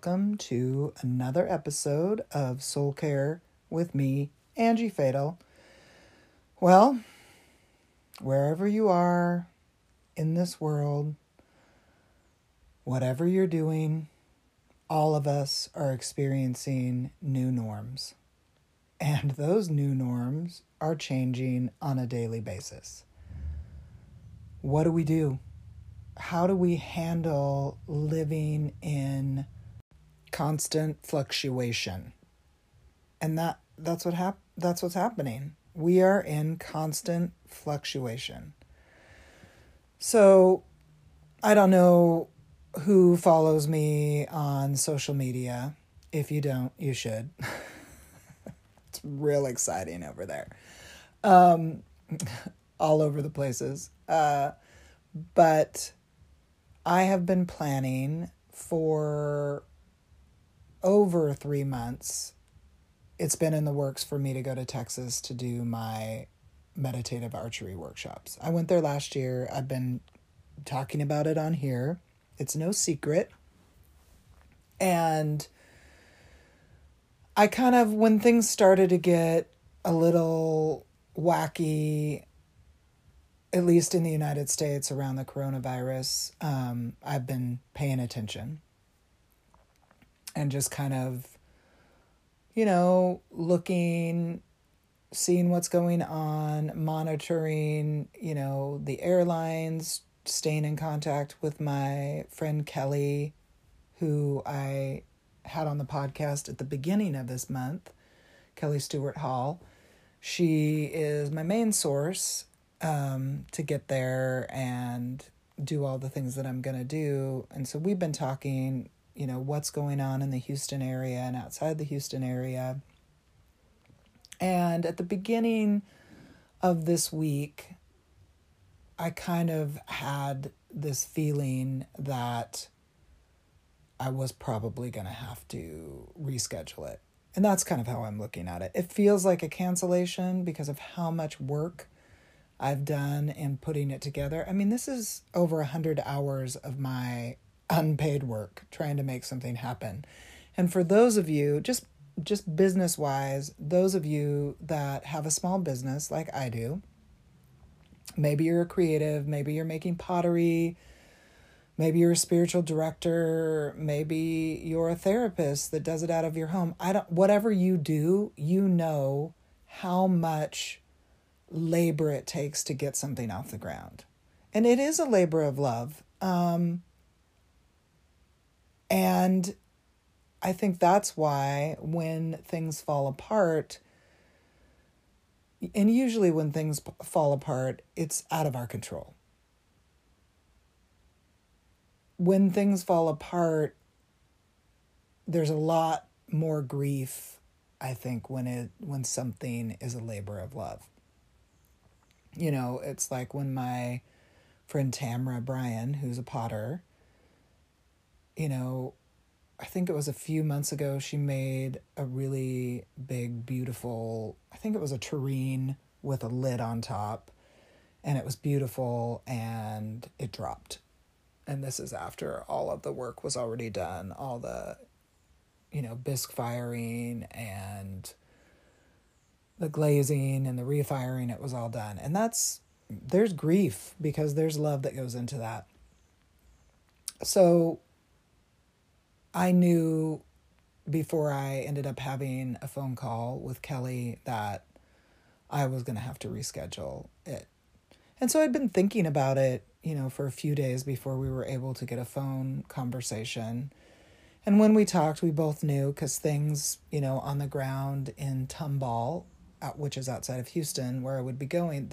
welcome to another episode of Soul Care with me, Angie Fadal. Well, wherever you are in this world, whatever you're doing, all of us are experiencing new norms. And those new norms are changing on a daily basis. What do we do? How do we handle living in constant fluctuation? And that's what's happening. We are in constant fluctuation. So I don't know who follows me on social media. If you don't, you should. It's real exciting over there. All over the places. But I have been planning for over 3 months. It's been in the works for me to go to Texas to do my meditative archery workshops. I went there last year. I've been talking about it on here. It's no secret. And I kind of, when things started to get a little wacky, at least in the United States around the coronavirus, I've been paying attention and just kind of, looking, seeing what's going on, monitoring, the airlines, staying in contact with my friend Kelly, who I had on the podcast at the beginning of this month, Kelly Stewart Hall. She is my main source to get there and do all the things that I'm going to do. And so we've been talking, what's going on in the Houston area and outside the Houston area. And at the beginning of this week, I kind of had this feeling that I was probably going to have to reschedule it. And that's kind of how I'm looking at it. It feels like a cancellation because of how much work I've done in putting it together. I mean, this is over 100 hours of my unpaid work trying to make something happen. And for those of you, just business-wise, those of you that have a small business like I do, maybe you're a creative, maybe you're making pottery, maybe you're a spiritual director, maybe you're a therapist that does it out of your home. Whatever you do, you know how much labor it takes to get something off the ground. And it is a labor of love. And I think that's why when things fall apart, and usually when things fall apart, it's out of our control. When things fall apart, there's a lot more grief, I think, when something is a labor of love. It's like when my friend Tamara Bryan, who's a potter, I think it was a few months ago, she made a really big, beautiful, I think it was a tureen with a lid on top, and it was beautiful, and it dropped. And this is after all of the work was already done, all the, bisque firing and the glazing and the refiring, it was all done. And there's grief because there's love that goes into that. So I knew before I ended up having a phone call with Kelly that I was going to have to reschedule it. And so I'd been thinking about it, for a few days before we were able to get a phone conversation. And when we talked, we both knew because things, on the ground in Tomball, which is outside of Houston, where I would be going,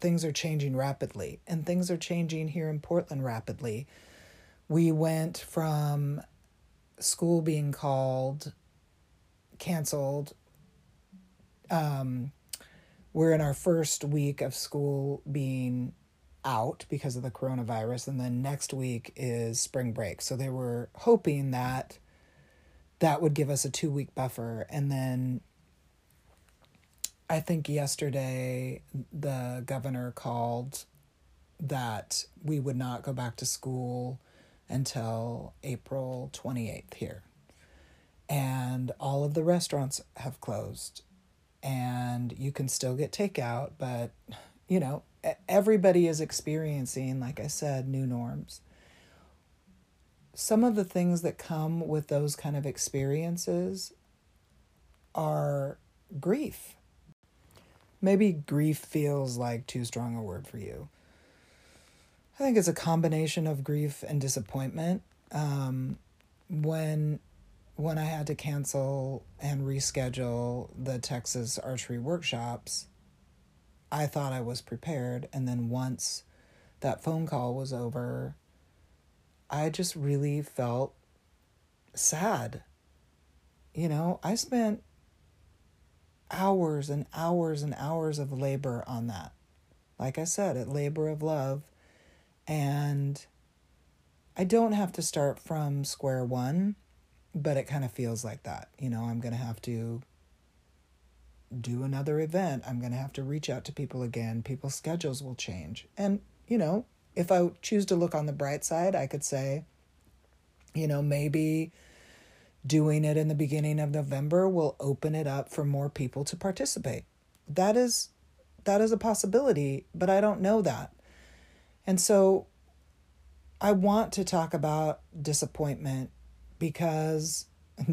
things are changing rapidly. And things are changing here in Portland rapidly. We went from school being canceled. We're in our first week of school being out because of the coronavirus. And then next week is spring break. So they were hoping that that would give us a 2-week buffer. And then I think yesterday the governor called that we would not go back to school until April 28th here. and all of the restaurants have closed, and you can still get takeout, but, you know, everybody is experiencing, like I said, new norms. Some of the things that come with those kind of experiences are grief. Maybe grief feels like too strong a word for you. I think it's a combination of grief and disappointment. When I had to cancel and reschedule the Texas archery workshops, I thought I was prepared. And then once that phone call was over, I just really felt sad. You know, I spent hours and hours and hours of labor on that. Like I said, at labor of love. And I don't have to start from square one, but it kind of feels like that. You know, I'm going to have to do another event. I'm going to have to reach out to people again. People's schedules will change. And, you know, if I choose to look on the bright side, I could say, you know, maybe doing it in the beginning of November will open it up for more people to participate. That is a possibility, but I don't know that. And so I want to talk about disappointment, because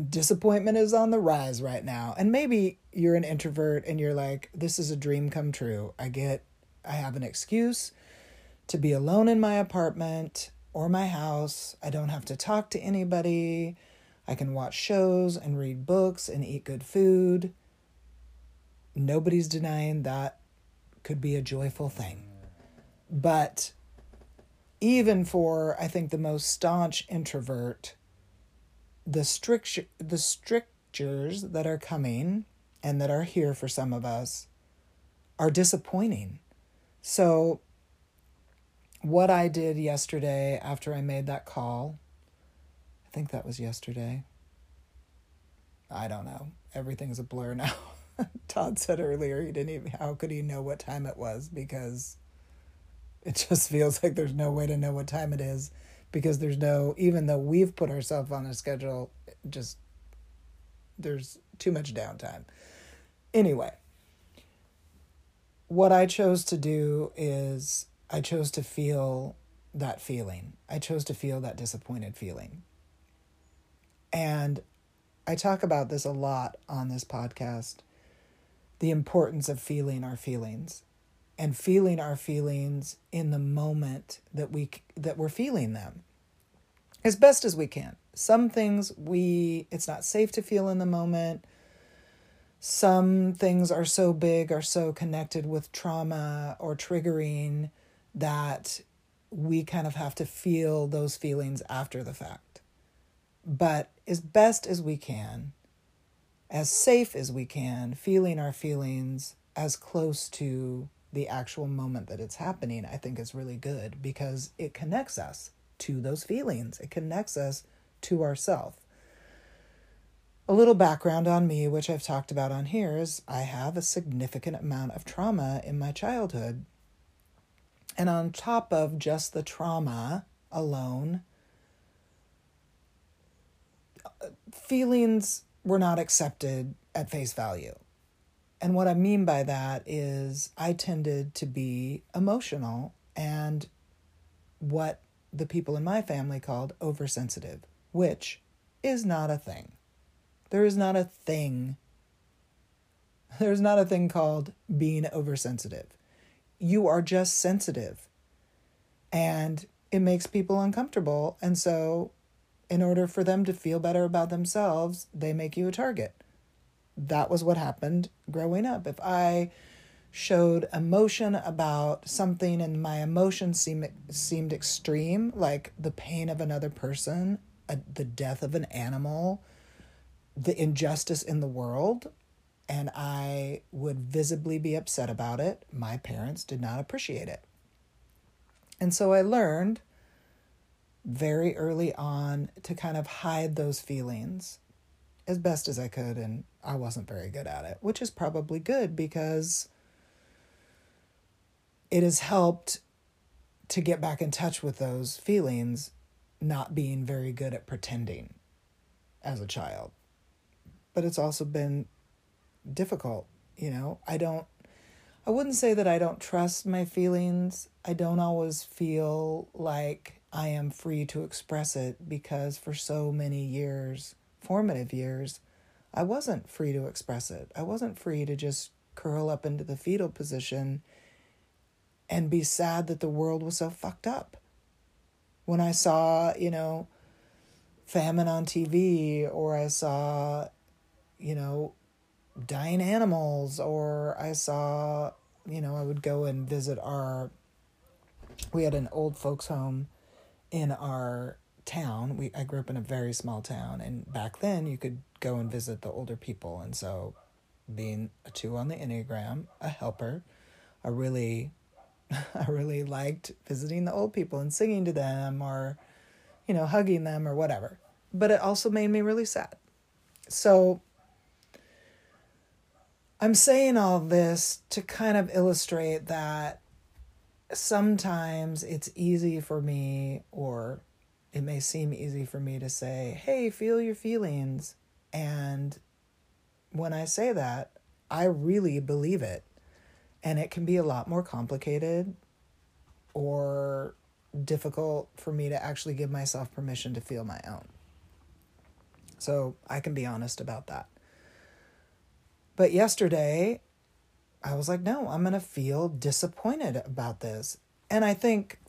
disappointment is on the rise right now. And maybe you're an introvert and you're like, this is a dream come true. I have an excuse to be alone in my apartment or my house. I don't have to talk to anybody. I can watch shows and read books and eat good food. Nobody's denying that could be a joyful thing. But even for, I think, the most staunch introvert, the strictures that are coming and that are here for some of us are disappointing. So what I did yesterday after I made that call, I think that was yesterday. I don't know. Everything's a blur now. Todd said earlier how could he know what time it was, because it just feels like there's no way to know what time it is, because even though we've put ourselves on a schedule, there's too much downtime. Anyway, what I chose to do is I chose to feel that feeling. I chose to feel that disappointed feeling. And I talk about this a lot on this podcast, the importance of feeling our feelings. And feeling our feelings in the moment that we're feeling them as best as we can. Some things it's not safe to feel in the moment. Some things are so big or so connected with trauma or triggering that we kind of have to feel those feelings after the fact. But as best as we can, as safe as we can, feeling our feelings as close to the actual moment that it's happening, I think is really good, because it connects us to those feelings. It connects us to ourselves. A little background on me, which I've talked about on here, is I have a significant amount of trauma in my childhood. And on top of just the trauma alone, feelings were not accepted at face value. And what I mean by that is I tended to be emotional and what the people in my family called oversensitive, which is not a thing. There is not a thing. There's not a thing called being oversensitive. You are just sensitive, and it makes people uncomfortable. And so in order for them to feel better about themselves, they make you a target. That was what happened growing up. If I showed emotion about something and my emotion seemed extreme, like the pain of another person, the death of an animal, the injustice in the world, and I would visibly be upset about it, my parents did not appreciate it. And so I learned very early on to kind of hide those feelings as best as I could, and I wasn't very good at it, which is probably good, because it has helped to get back in touch with those feelings, not being very good at pretending as a child. but it's also been difficult. You know, I wouldn't say that I don't trust my feelings. I don't always feel like I am free to express it because for so many years, formative years, I wasn't free to express it. I wasn't free to just curl up into the fetal position and be sad that the world was so fucked up. When I saw, famine on TV, or I saw, dying animals, or I saw, I would go and visit we had an old folks home in our town. I grew up in a very small town, and back then you could go and visit the older people. And so being a 2 on the Enneagram, a helper, I really liked visiting the old people and singing to them or, hugging them or whatever. But it also made me really sad. So I'm saying all this to kind of illustrate that sometimes it's easy for me, or it may seem easy for me to say, hey, feel your feelings. And when I say that, I really believe it. And it can be a lot more complicated or difficult for me to actually give myself permission to feel my own. So I can be honest about that. But yesterday, I was like, no, I'm going to feel disappointed about this. And I think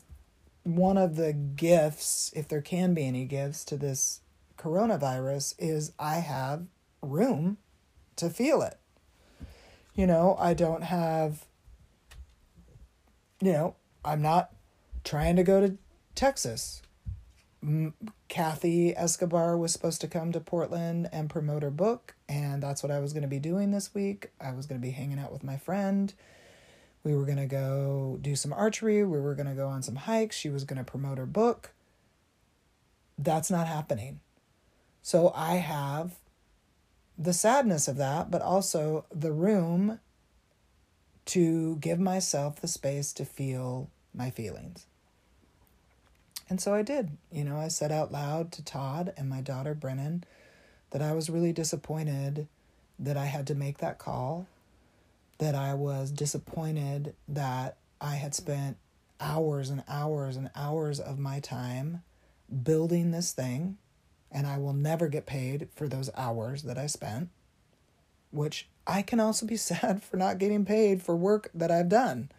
one of the gifts, if there can be any gifts to this coronavirus, is I have room to feel it. I don't have, I'm not trying to go to Texas. Kathy Escobar was supposed to come to Portland and promote her book, and that's what I was going to be doing this week. I was going to be hanging out with my friend. We were going to go do some archery. We were going to go on some hikes. She was going to promote her book. That's not happening. So I have the sadness of that, but also the room to give myself the space to feel my feelings. And so I did. I said out loud to Todd and my daughter Brennan that I was really disappointed that I had to make that call, that I was disappointed that I had spent hours and hours and hours of my time building this thing, and I will never get paid for those hours that I spent, which I can also be sad for not getting paid for work that I've done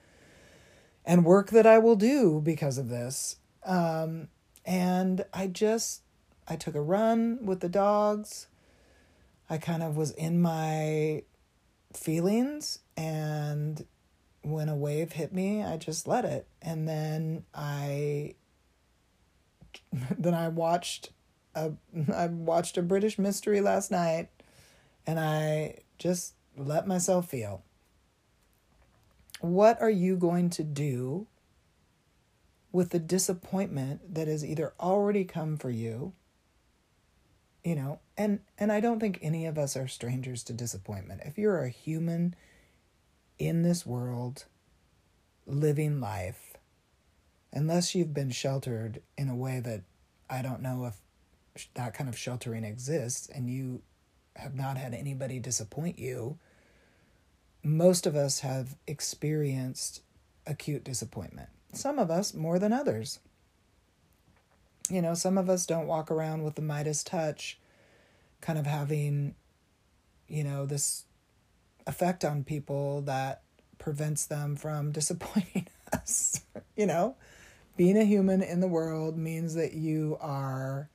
and work that I will do because of this. And I took a run with the dogs. I kind of was in my feelings, and when a wave hit me, I just let it. And then I watched I watched a British mystery last night, and I just let myself feel. What are you going to do with the disappointment that has either already come for you, and I don't think any of us are strangers to disappointment. If you're a human in this world living life, unless you've been sheltered in a way that I don't know if that kind of sheltering exists, and you have not had anybody disappoint you, most of us have experienced acute disappointment. Some of us more than others. Some of us don't walk around with the Midas touch, kind of having, this effect on people that prevents them from disappointing us. Being a human in the world means that you are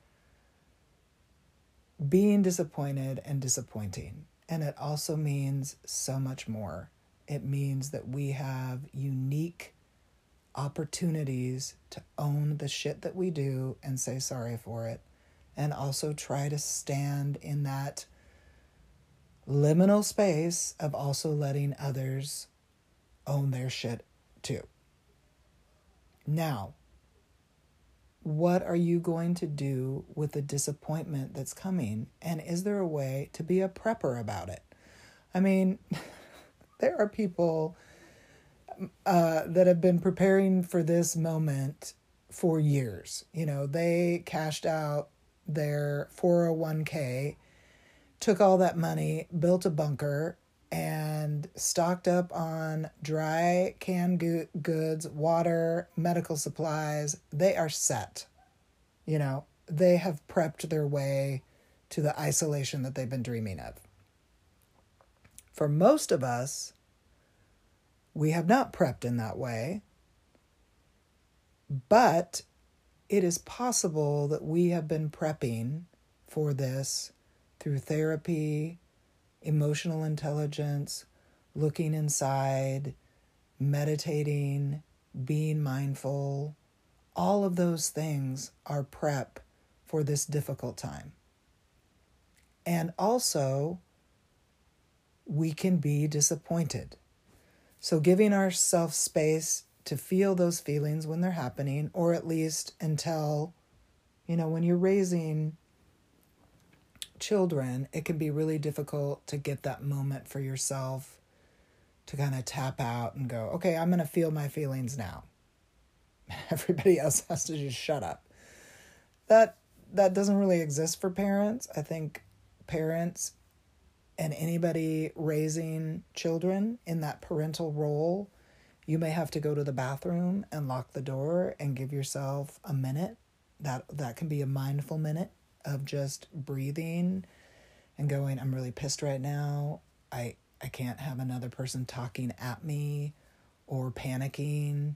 being disappointed and disappointing. And it also means so much more. It means that we have unique opportunities to own the shit that we do and say sorry for it. And also try to stand in that liminal space of also letting others own their shit too. Now, what are you going to do with the disappointment that's coming? And is there a way to be a prepper about it? I mean, there are people that have been preparing for this moment for years. They cashed out their 401k took all that money, built a bunker, and stocked up on dry canned goods, water, medical supplies. They are set. You know, they have prepped their way to the isolation that they've been dreaming of. For most of us, we have not prepped in that way, but it is possible that we have been prepping for this through therapy, emotional intelligence, looking inside, meditating, being mindful. All of those things are prep for this difficult time. And also, we can be disappointed. So giving ourselves space to feel those feelings when they're happening, or at least until, you know, when you're raising children, it can be really difficult to get that moment for yourself to kind of tap out and go, okay, I'm going to feel my feelings now. Everybody else has to just shut up. That doesn't really exist for parents. I think parents and anybody raising children in that parental role, you may have to go to the bathroom and lock the door and give yourself a minute. That can be a mindful minute of just breathing and going, I'm really pissed right now. I can't have another person talking at me or panicking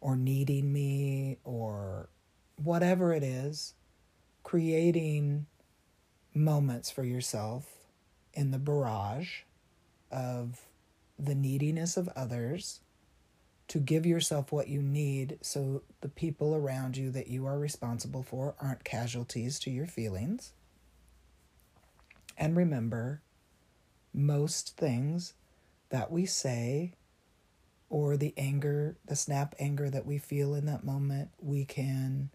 or needing me or whatever it is. Creating moments for yourself in the barrage of the neediness of others to give yourself what you need so the people around you that you are responsible for aren't casualties to your feelings. And remember, most things that we say or the anger, the snap anger that we feel in that moment, we can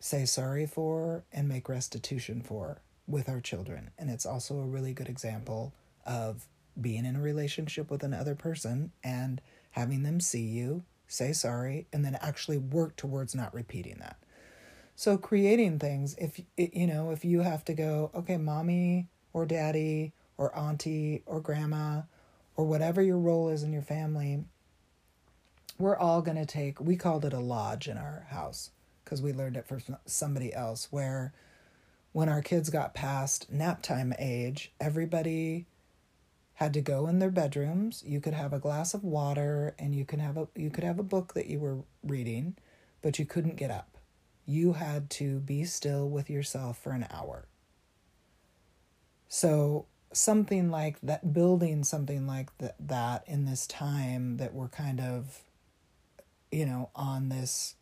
say sorry for and make restitution for with our children. And it's also a really good example of being in a relationship with another person and having them see you, say sorry, and then actually work towards not repeating that. So creating things, if you have to go, okay, mommy or daddy or auntie or grandma or whatever your role is in your family, we're all going to take, we called it a lodge in our house because we learned it from somebody else, where when our kids got past nap time age, everybody had to go in their bedrooms. You could have a glass of water and you could have a book that you were reading, but you couldn't get up. You had to be still with yourself for an hour. So something like that, building something like that in this time that we're kind of, you know, on this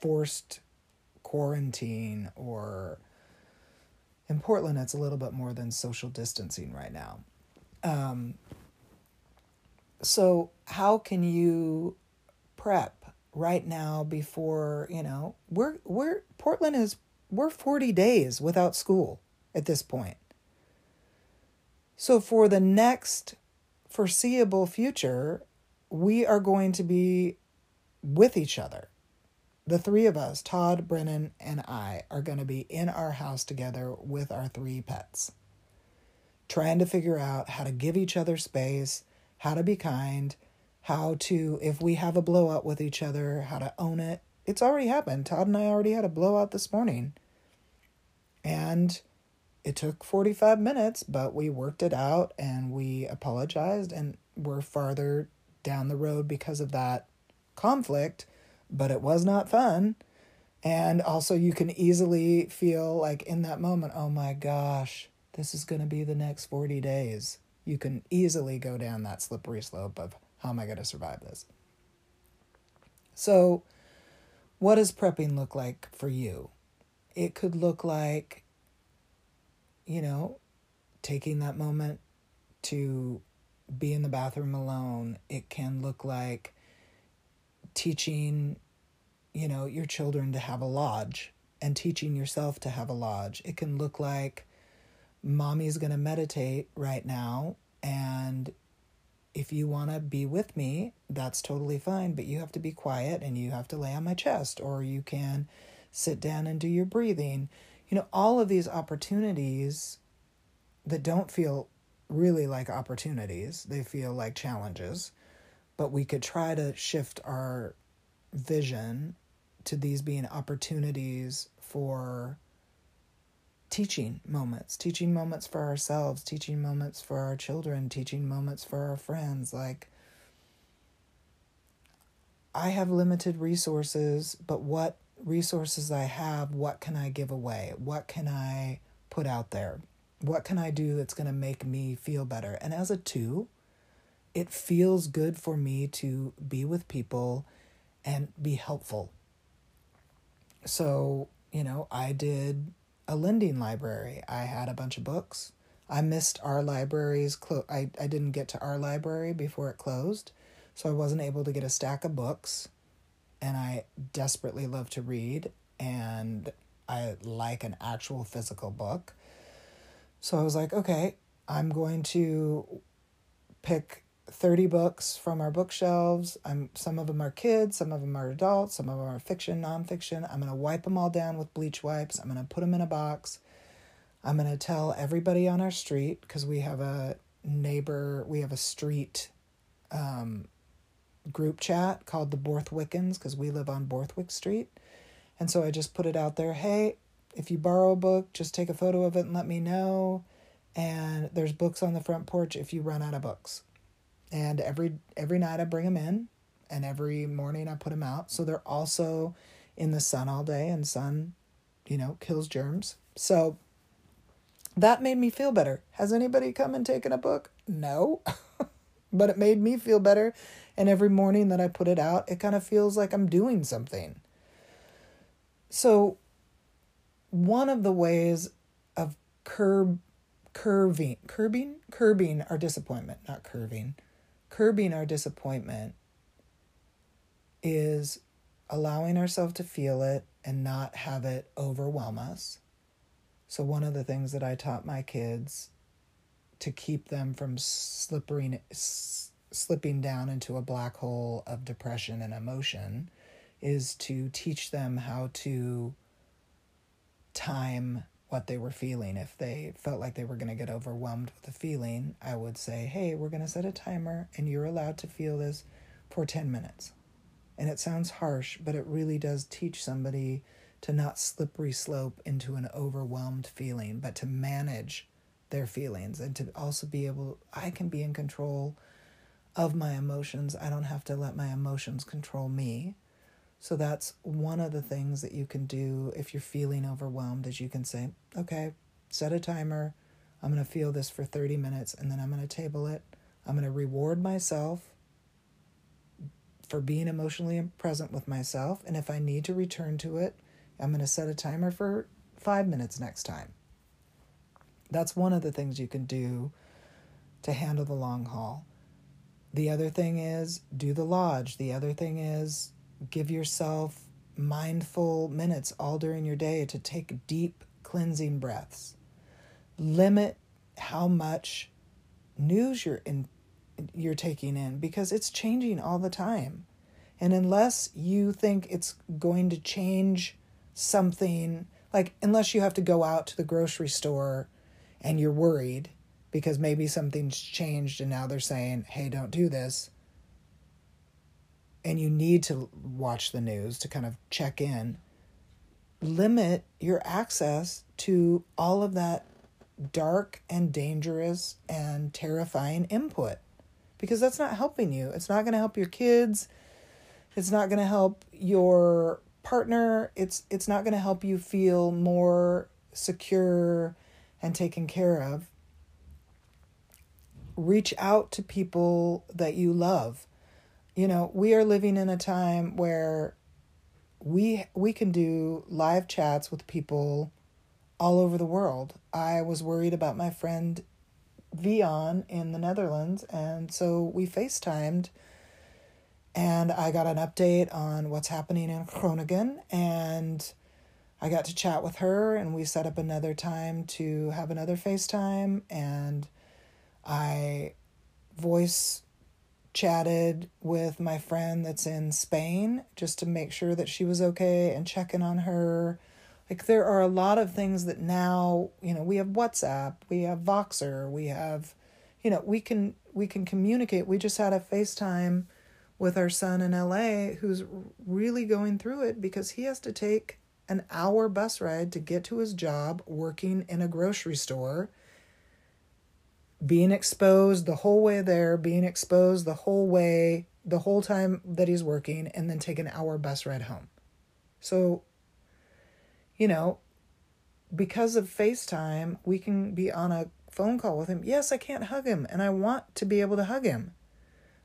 forced quarantine, or in Portland, it's a little bit more than social distancing right now. So how can you prep right now before, you know, we're 40 days without school at this point. So for the next foreseeable future, we are going to be with each other. The three of us, Todd, Brennan, and I, are going to be in our house together with our three pets, trying to figure out how to give each other space, how to be kind, how to, if we have a blowout with each other, how to own it. It's already happened. Todd and I already had a blowout this morning. And it took 45 minutes, but we worked it out and we apologized, and we're farther down the road because of that conflict. But it was not fun. And also you can easily feel like in that moment, oh my gosh, this is going to be the next 40 days. You can easily go down that slippery slope of how am I going to survive this? So what does prepping look like for you? It could look like, you know, taking that moment to be in the bathroom alone. It can look like teaching, you know, your children to have a lodge and teaching yourself to have a lodge. It can look like mommy's going to meditate right now, and if you want to be with me, that's totally fine, but you have to be quiet and you have to lay on my chest, or you can sit down and do your breathing. you know, all of these opportunities that don't feel really like opportunities, they feel like challenges, but we could try to shift our vision to these being opportunities for teaching moments for ourselves, teaching moments for our children, teaching moments for our friends. Like, I have limited resources, but what resources I have, what can I give away? What can I put out there? What can I do that's going to make me feel better? And as a 2, it feels good for me to be with people and be helpful. So, you know, I did a lending library. I had a bunch of books. I missed our library's close. I didn't get to our library before it closed, so I wasn't able to get a stack of books. And I desperately love to read, and I like an actual physical book. So I was like, okay, I'm going to pick 30 books from our bookshelves. Some of them are kids, some of them are adults, some of them are fiction, nonfiction. I'm going to wipe them all down with bleach wipes. I'm going to put them in a box. I'm going to tell everybody on our street, because we have a neighbor, we have a street group chat called the Borthwickens, because we live on Borthwick Street. And so I just put it out there, hey, if you borrow a book, just take a photo of it and let me know. And there's books on the front porch if you run out of books. And every night I bring them in, and every morning I put them out. So they're also in the sun all day, and sun, you know, kills germs. So that made me feel better. Has anybody come and taken a book? No, but it made me feel better. And every morning that I put it out, it kind of feels like I'm doing something. So one of the ways of curbing our disappointment is allowing ourselves to feel it and not have it overwhelm us. So one of the things that I taught my kids to keep them from slipping down into a black hole of depression and emotion is to teach them how to time what they were feeling. If they felt like they were going to get overwhelmed with a feeling, I would say, hey, we're going to set a timer and you're allowed to feel this for 10 minutes. And it sounds harsh, but it really does teach somebody to not slippery slope into an overwhelmed feeling, but to manage their feelings and to also be able, I can be in control of my emotions. I don't have to let my emotions control me. So that's one of the things that you can do if you're feeling overwhelmed, is you can say, okay, set a timer. I'm going to feel this for 30 minutes, and then I'm going to table it. I'm going to reward myself for being emotionally present with myself. And if I need to return to it, I'm going to set a timer for 5 minutes next time. That's one of the things you can do to handle the long haul. The other thing is do the lodge. The other thing is give yourself mindful minutes all during your day to take deep cleansing breaths. Limit how much news you're taking in, because it's changing all the time. And unless you think it's going to change something, like unless you have to go out to the grocery store and you're worried because maybe something's changed and now they're saying, hey, don't do this. And you need to watch the news to kind of check in, limit your access to all of that dark and dangerous and terrifying input, because that's not helping you. It's not going to help your kids. It's not going to help your partner. It's not going to help you feel more secure and taken care of. Reach out to people that you love. You know, we are living in a time where we can do live chats with people all over the world. I was worried about my friend Vion in the Netherlands, and so we FaceTimed, and I got an update on what's happening in Groningen, and I got to chat with her, and we set up another time to have another FaceTime, and I voice chatted with my friend that's in Spain just to make sure that she was okay and check in on her. Like, there are a lot of things that now, you know, we have WhatsApp, we have Voxer, we have, you know, we can communicate. We just had a FaceTime with our son in LA who's really going through it because he has to take an hour bus ride to get to his job working in a grocery store, being exposed the whole way there, being exposed the whole way, the whole time that he's working, and then take an hour bus ride home. So, you know, because of FaceTime, we can be on a phone call with him. Yes, I can't hug him, and I want to be able to hug him.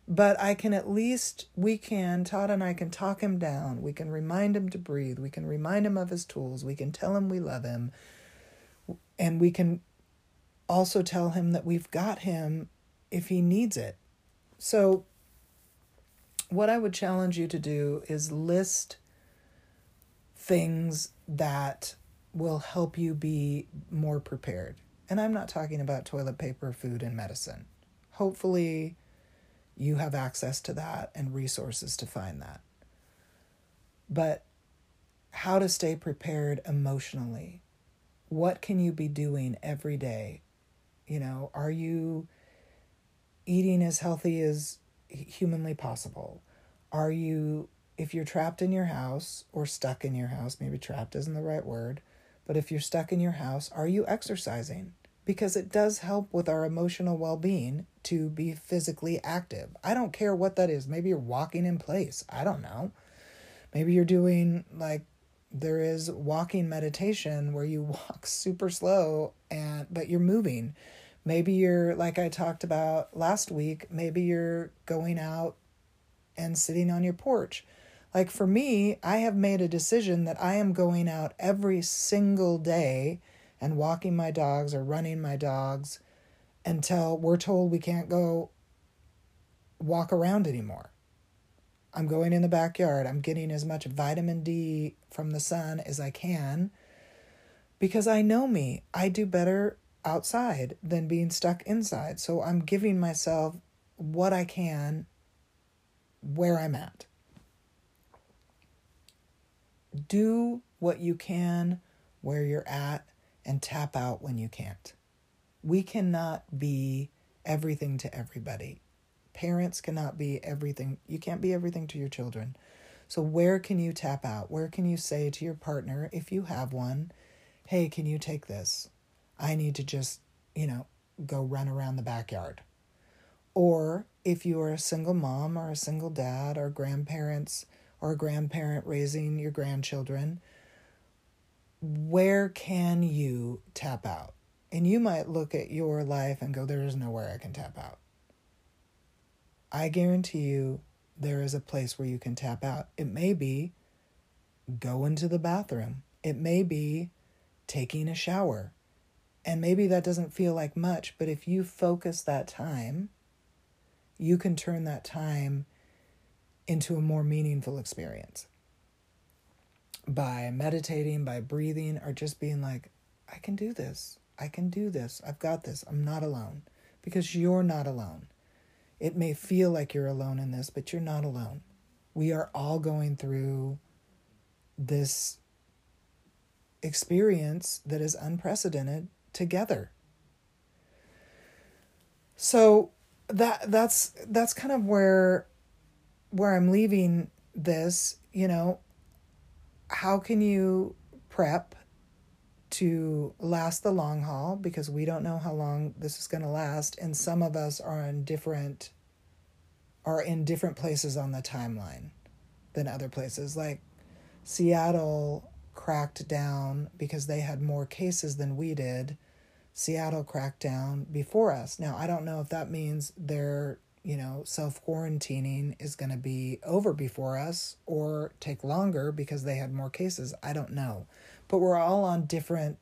But I can at least, Todd and I can talk him down. We can remind him to breathe. We can remind him of his tools. We can tell him we love him. And we can also tell him that we've got him if he needs it. So what I would challenge you to do is list things that will help you be more prepared. And I'm not talking about toilet paper, food, and medicine. Hopefully you have access to that and resources to find that. But how to stay prepared emotionally. What can you be doing every day? You know, are you eating as healthy as humanly possible? Are you, if you're trapped in your house or stuck in your house, maybe trapped isn't the right word, but if you're stuck in your house, are you exercising? Because it does help with our emotional well-being to be physically active. I don't care what that is. Maybe you're walking in place. I don't know. Maybe you're doing, like, there is walking meditation where you walk super slow, but you're moving. Maybe you're, like I talked about last week, maybe you're going out and sitting on your porch. Like, for me, I have made a decision that I am going out every single day and walking my dogs or running my dogs until we're told we can't go walk around anymore. I'm going in the backyard. I'm getting as much vitamin D from the sun as I can because I know me. I do better outside than being stuck inside. So I'm giving myself what I can where I'm at. Do what you can where you're at, and tap out when you can't. We cannot be everything to everybody. Parents cannot be everything. You can't be everything to your children. So where can you tap out? Where can you say to your partner, if you have one, hey, can you take this? I need to just, you know, go run around the backyard. Or if you are a single mom or a single dad or grandparents or a grandparent raising your grandchildren, where can you tap out? And you might look at your life and go, there is nowhere I can tap out. I guarantee you there is a place where you can tap out. It may be go into the bathroom. It may be taking a shower. And maybe that doesn't feel like much, but if you focus that time, you can turn that time into a more meaningful experience. By meditating, by breathing, or just being like, I can do this. I can do this. I've got this. I'm not alone. Because you're not alone. It may feel like you're alone in this, but you're not alone. We are all going through this experience that is unprecedented together. So that's kind of where I'm leaving this, you know. How can you prep to last the long haul? Because we don't know how long this is going to last. And some of us are in different places on the timeline than other places. Like Seattle cracked down because they had more cases than we did. Seattle cracked down before us. Now, I don't know if that means they're, you know, self-quarantining is going to be over before us or take longer because they had more cases. I don't know. But we're all on different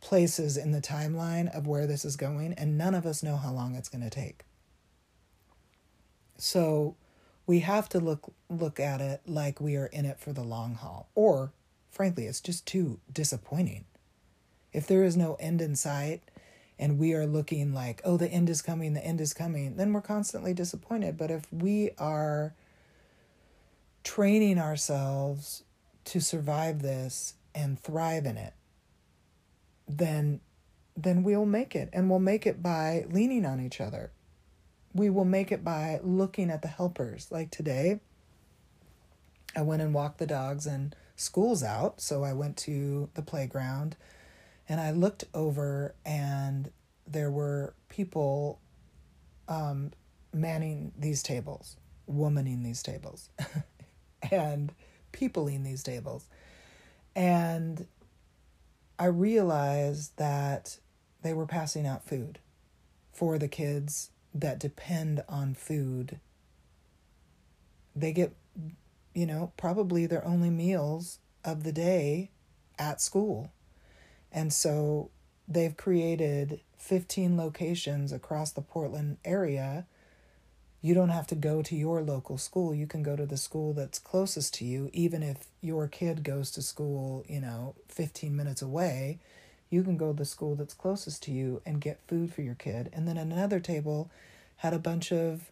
places in the timeline of where this is going, and none of us know how long it's going to take. So we have to look at it like we are in it for the long haul. Or, frankly, it's just too disappointing. If there is no end in sight, and we are looking like, oh, the end is coming, then we're constantly disappointed. But if we are training ourselves to survive this and thrive in it, then we'll make it. And we'll make it by leaning on each other. We will make it by looking at the helpers. Like today, I went and walked the dogs and school's out. So I went to the playground and I looked over and there were people manning these tables, womaning these tables, and peopling these tables. And I realized that they were passing out food for the kids that depend on food. They get, probably their only meals of the day at school. And so they've created 15 locations across the Portland area. You don't have to go to your local school. You can go to the school that's closest to you. Even if your kid goes to school, 15 minutes away, you can go to the school that's closest to you and get food for your kid. And then another table had a bunch of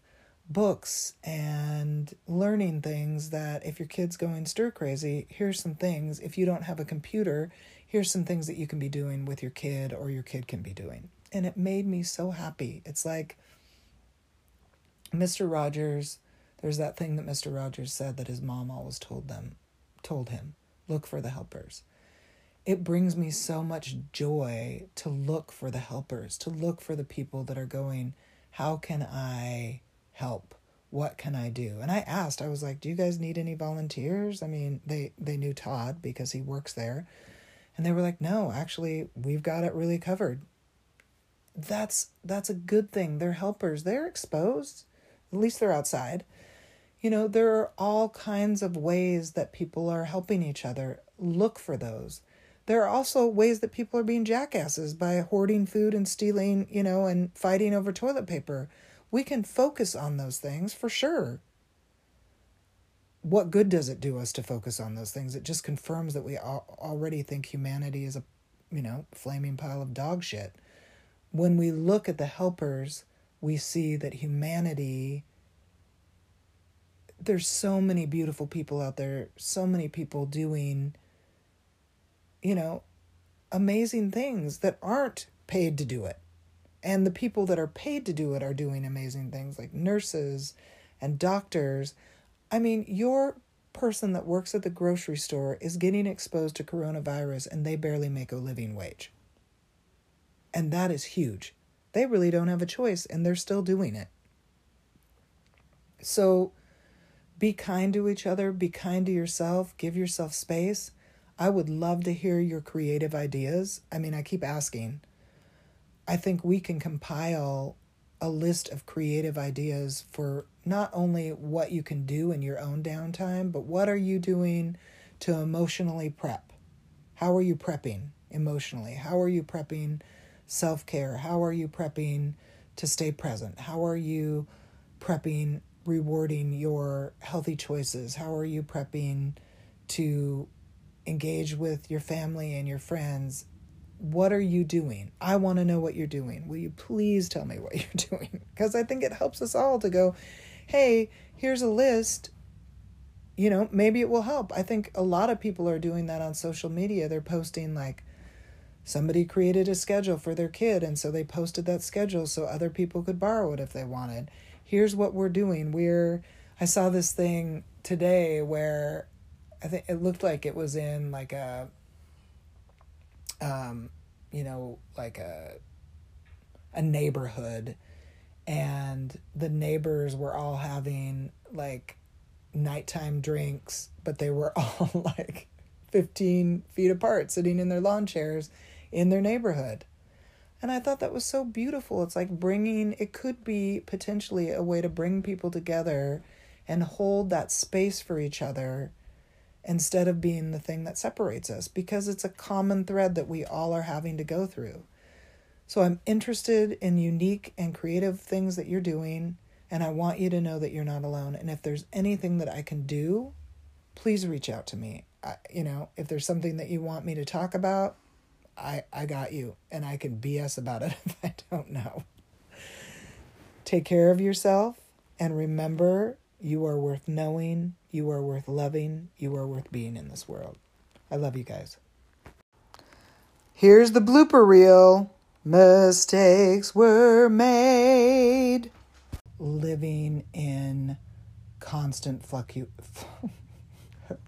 books and learning things that if your kid's going stir crazy, here's some things. If you don't have a computer, here's some things that you can be doing with your kid or your kid can be doing. And it made me so happy. It's like, Mr. Rogers, there's that thing that Mr. Rogers said that his mom always told him, look for the helpers. It brings me so much joy to look for the helpers, to look for the people that are going, how can I help? What can I do? And I asked, I was like, do you guys need any volunteers? I mean, they knew Todd because he works there. And they were like, no, actually, we've got it really covered. That's a good thing. They're helpers. They're exposed. At least they're outside. There are all kinds of ways that people are helping each other. Look for those. There are also ways that people are being jackasses by hoarding food and stealing, and fighting over toilet paper. We can focus on those things for sure. What good does it do us to focus on those things? It just confirms that we already think humanity is a, flaming pile of dog shit. When we look at the helpers, we see that humanity, there's so many beautiful people out there, so many people doing, amazing things that aren't paid to do it. And the people that are paid to do it are doing amazing things like nurses and doctors. I mean, your person that works at the grocery store is getting exposed to coronavirus and they barely make a living wage. And that is huge. They really don't have a choice, and they're still doing it. So be kind to each other. Be kind to yourself. Give yourself space. I would love to hear your creative ideas. I mean, I keep asking. I think we can compile a list of creative ideas for not only what you can do in your own downtime, but what are you doing to emotionally prep? How are you prepping emotionally? How are you prepping self-care? How are you prepping to stay present? How are you prepping, rewarding your healthy choices? How are you prepping to engage with your family and your friends? What are you doing? I want to know what you're doing. Will you please tell me what you're doing? Because I think it helps us all to go, hey, here's a list. Maybe it will help. I think a lot of people are doing that on social media. They're posting like, somebody created a schedule for their kid, and so they posted that schedule so other people could borrow it if they wanted. Here's what we're doing. I saw this thing today where I think it looked like it was in like a, like a neighborhood, and the neighbors were all having like nighttime drinks, but they were all like 15 feet apart, sitting in their lawn chairs in their neighborhood. And I thought that was so beautiful. It's like it could be potentially a way to bring people together and hold that space for each other instead of being the thing that separates us, because it's a common thread that we all are having to go through. So I'm interested in unique and creative things that you're doing, and I want you to know that you're not alone. And if there's anything that I can do, please reach out to me. If there's something that you want me to talk about, I got you, and I can BS about it if I don't know. Take care of yourself, and remember, you are worth knowing, you are worth loving, you are worth being in this world. I love you guys. Here's the blooper reel. Mistakes were made. Living in constant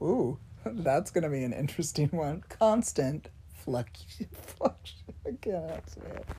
ooh, that's going to be an interesting one. Constant fluctuation. I can't say it.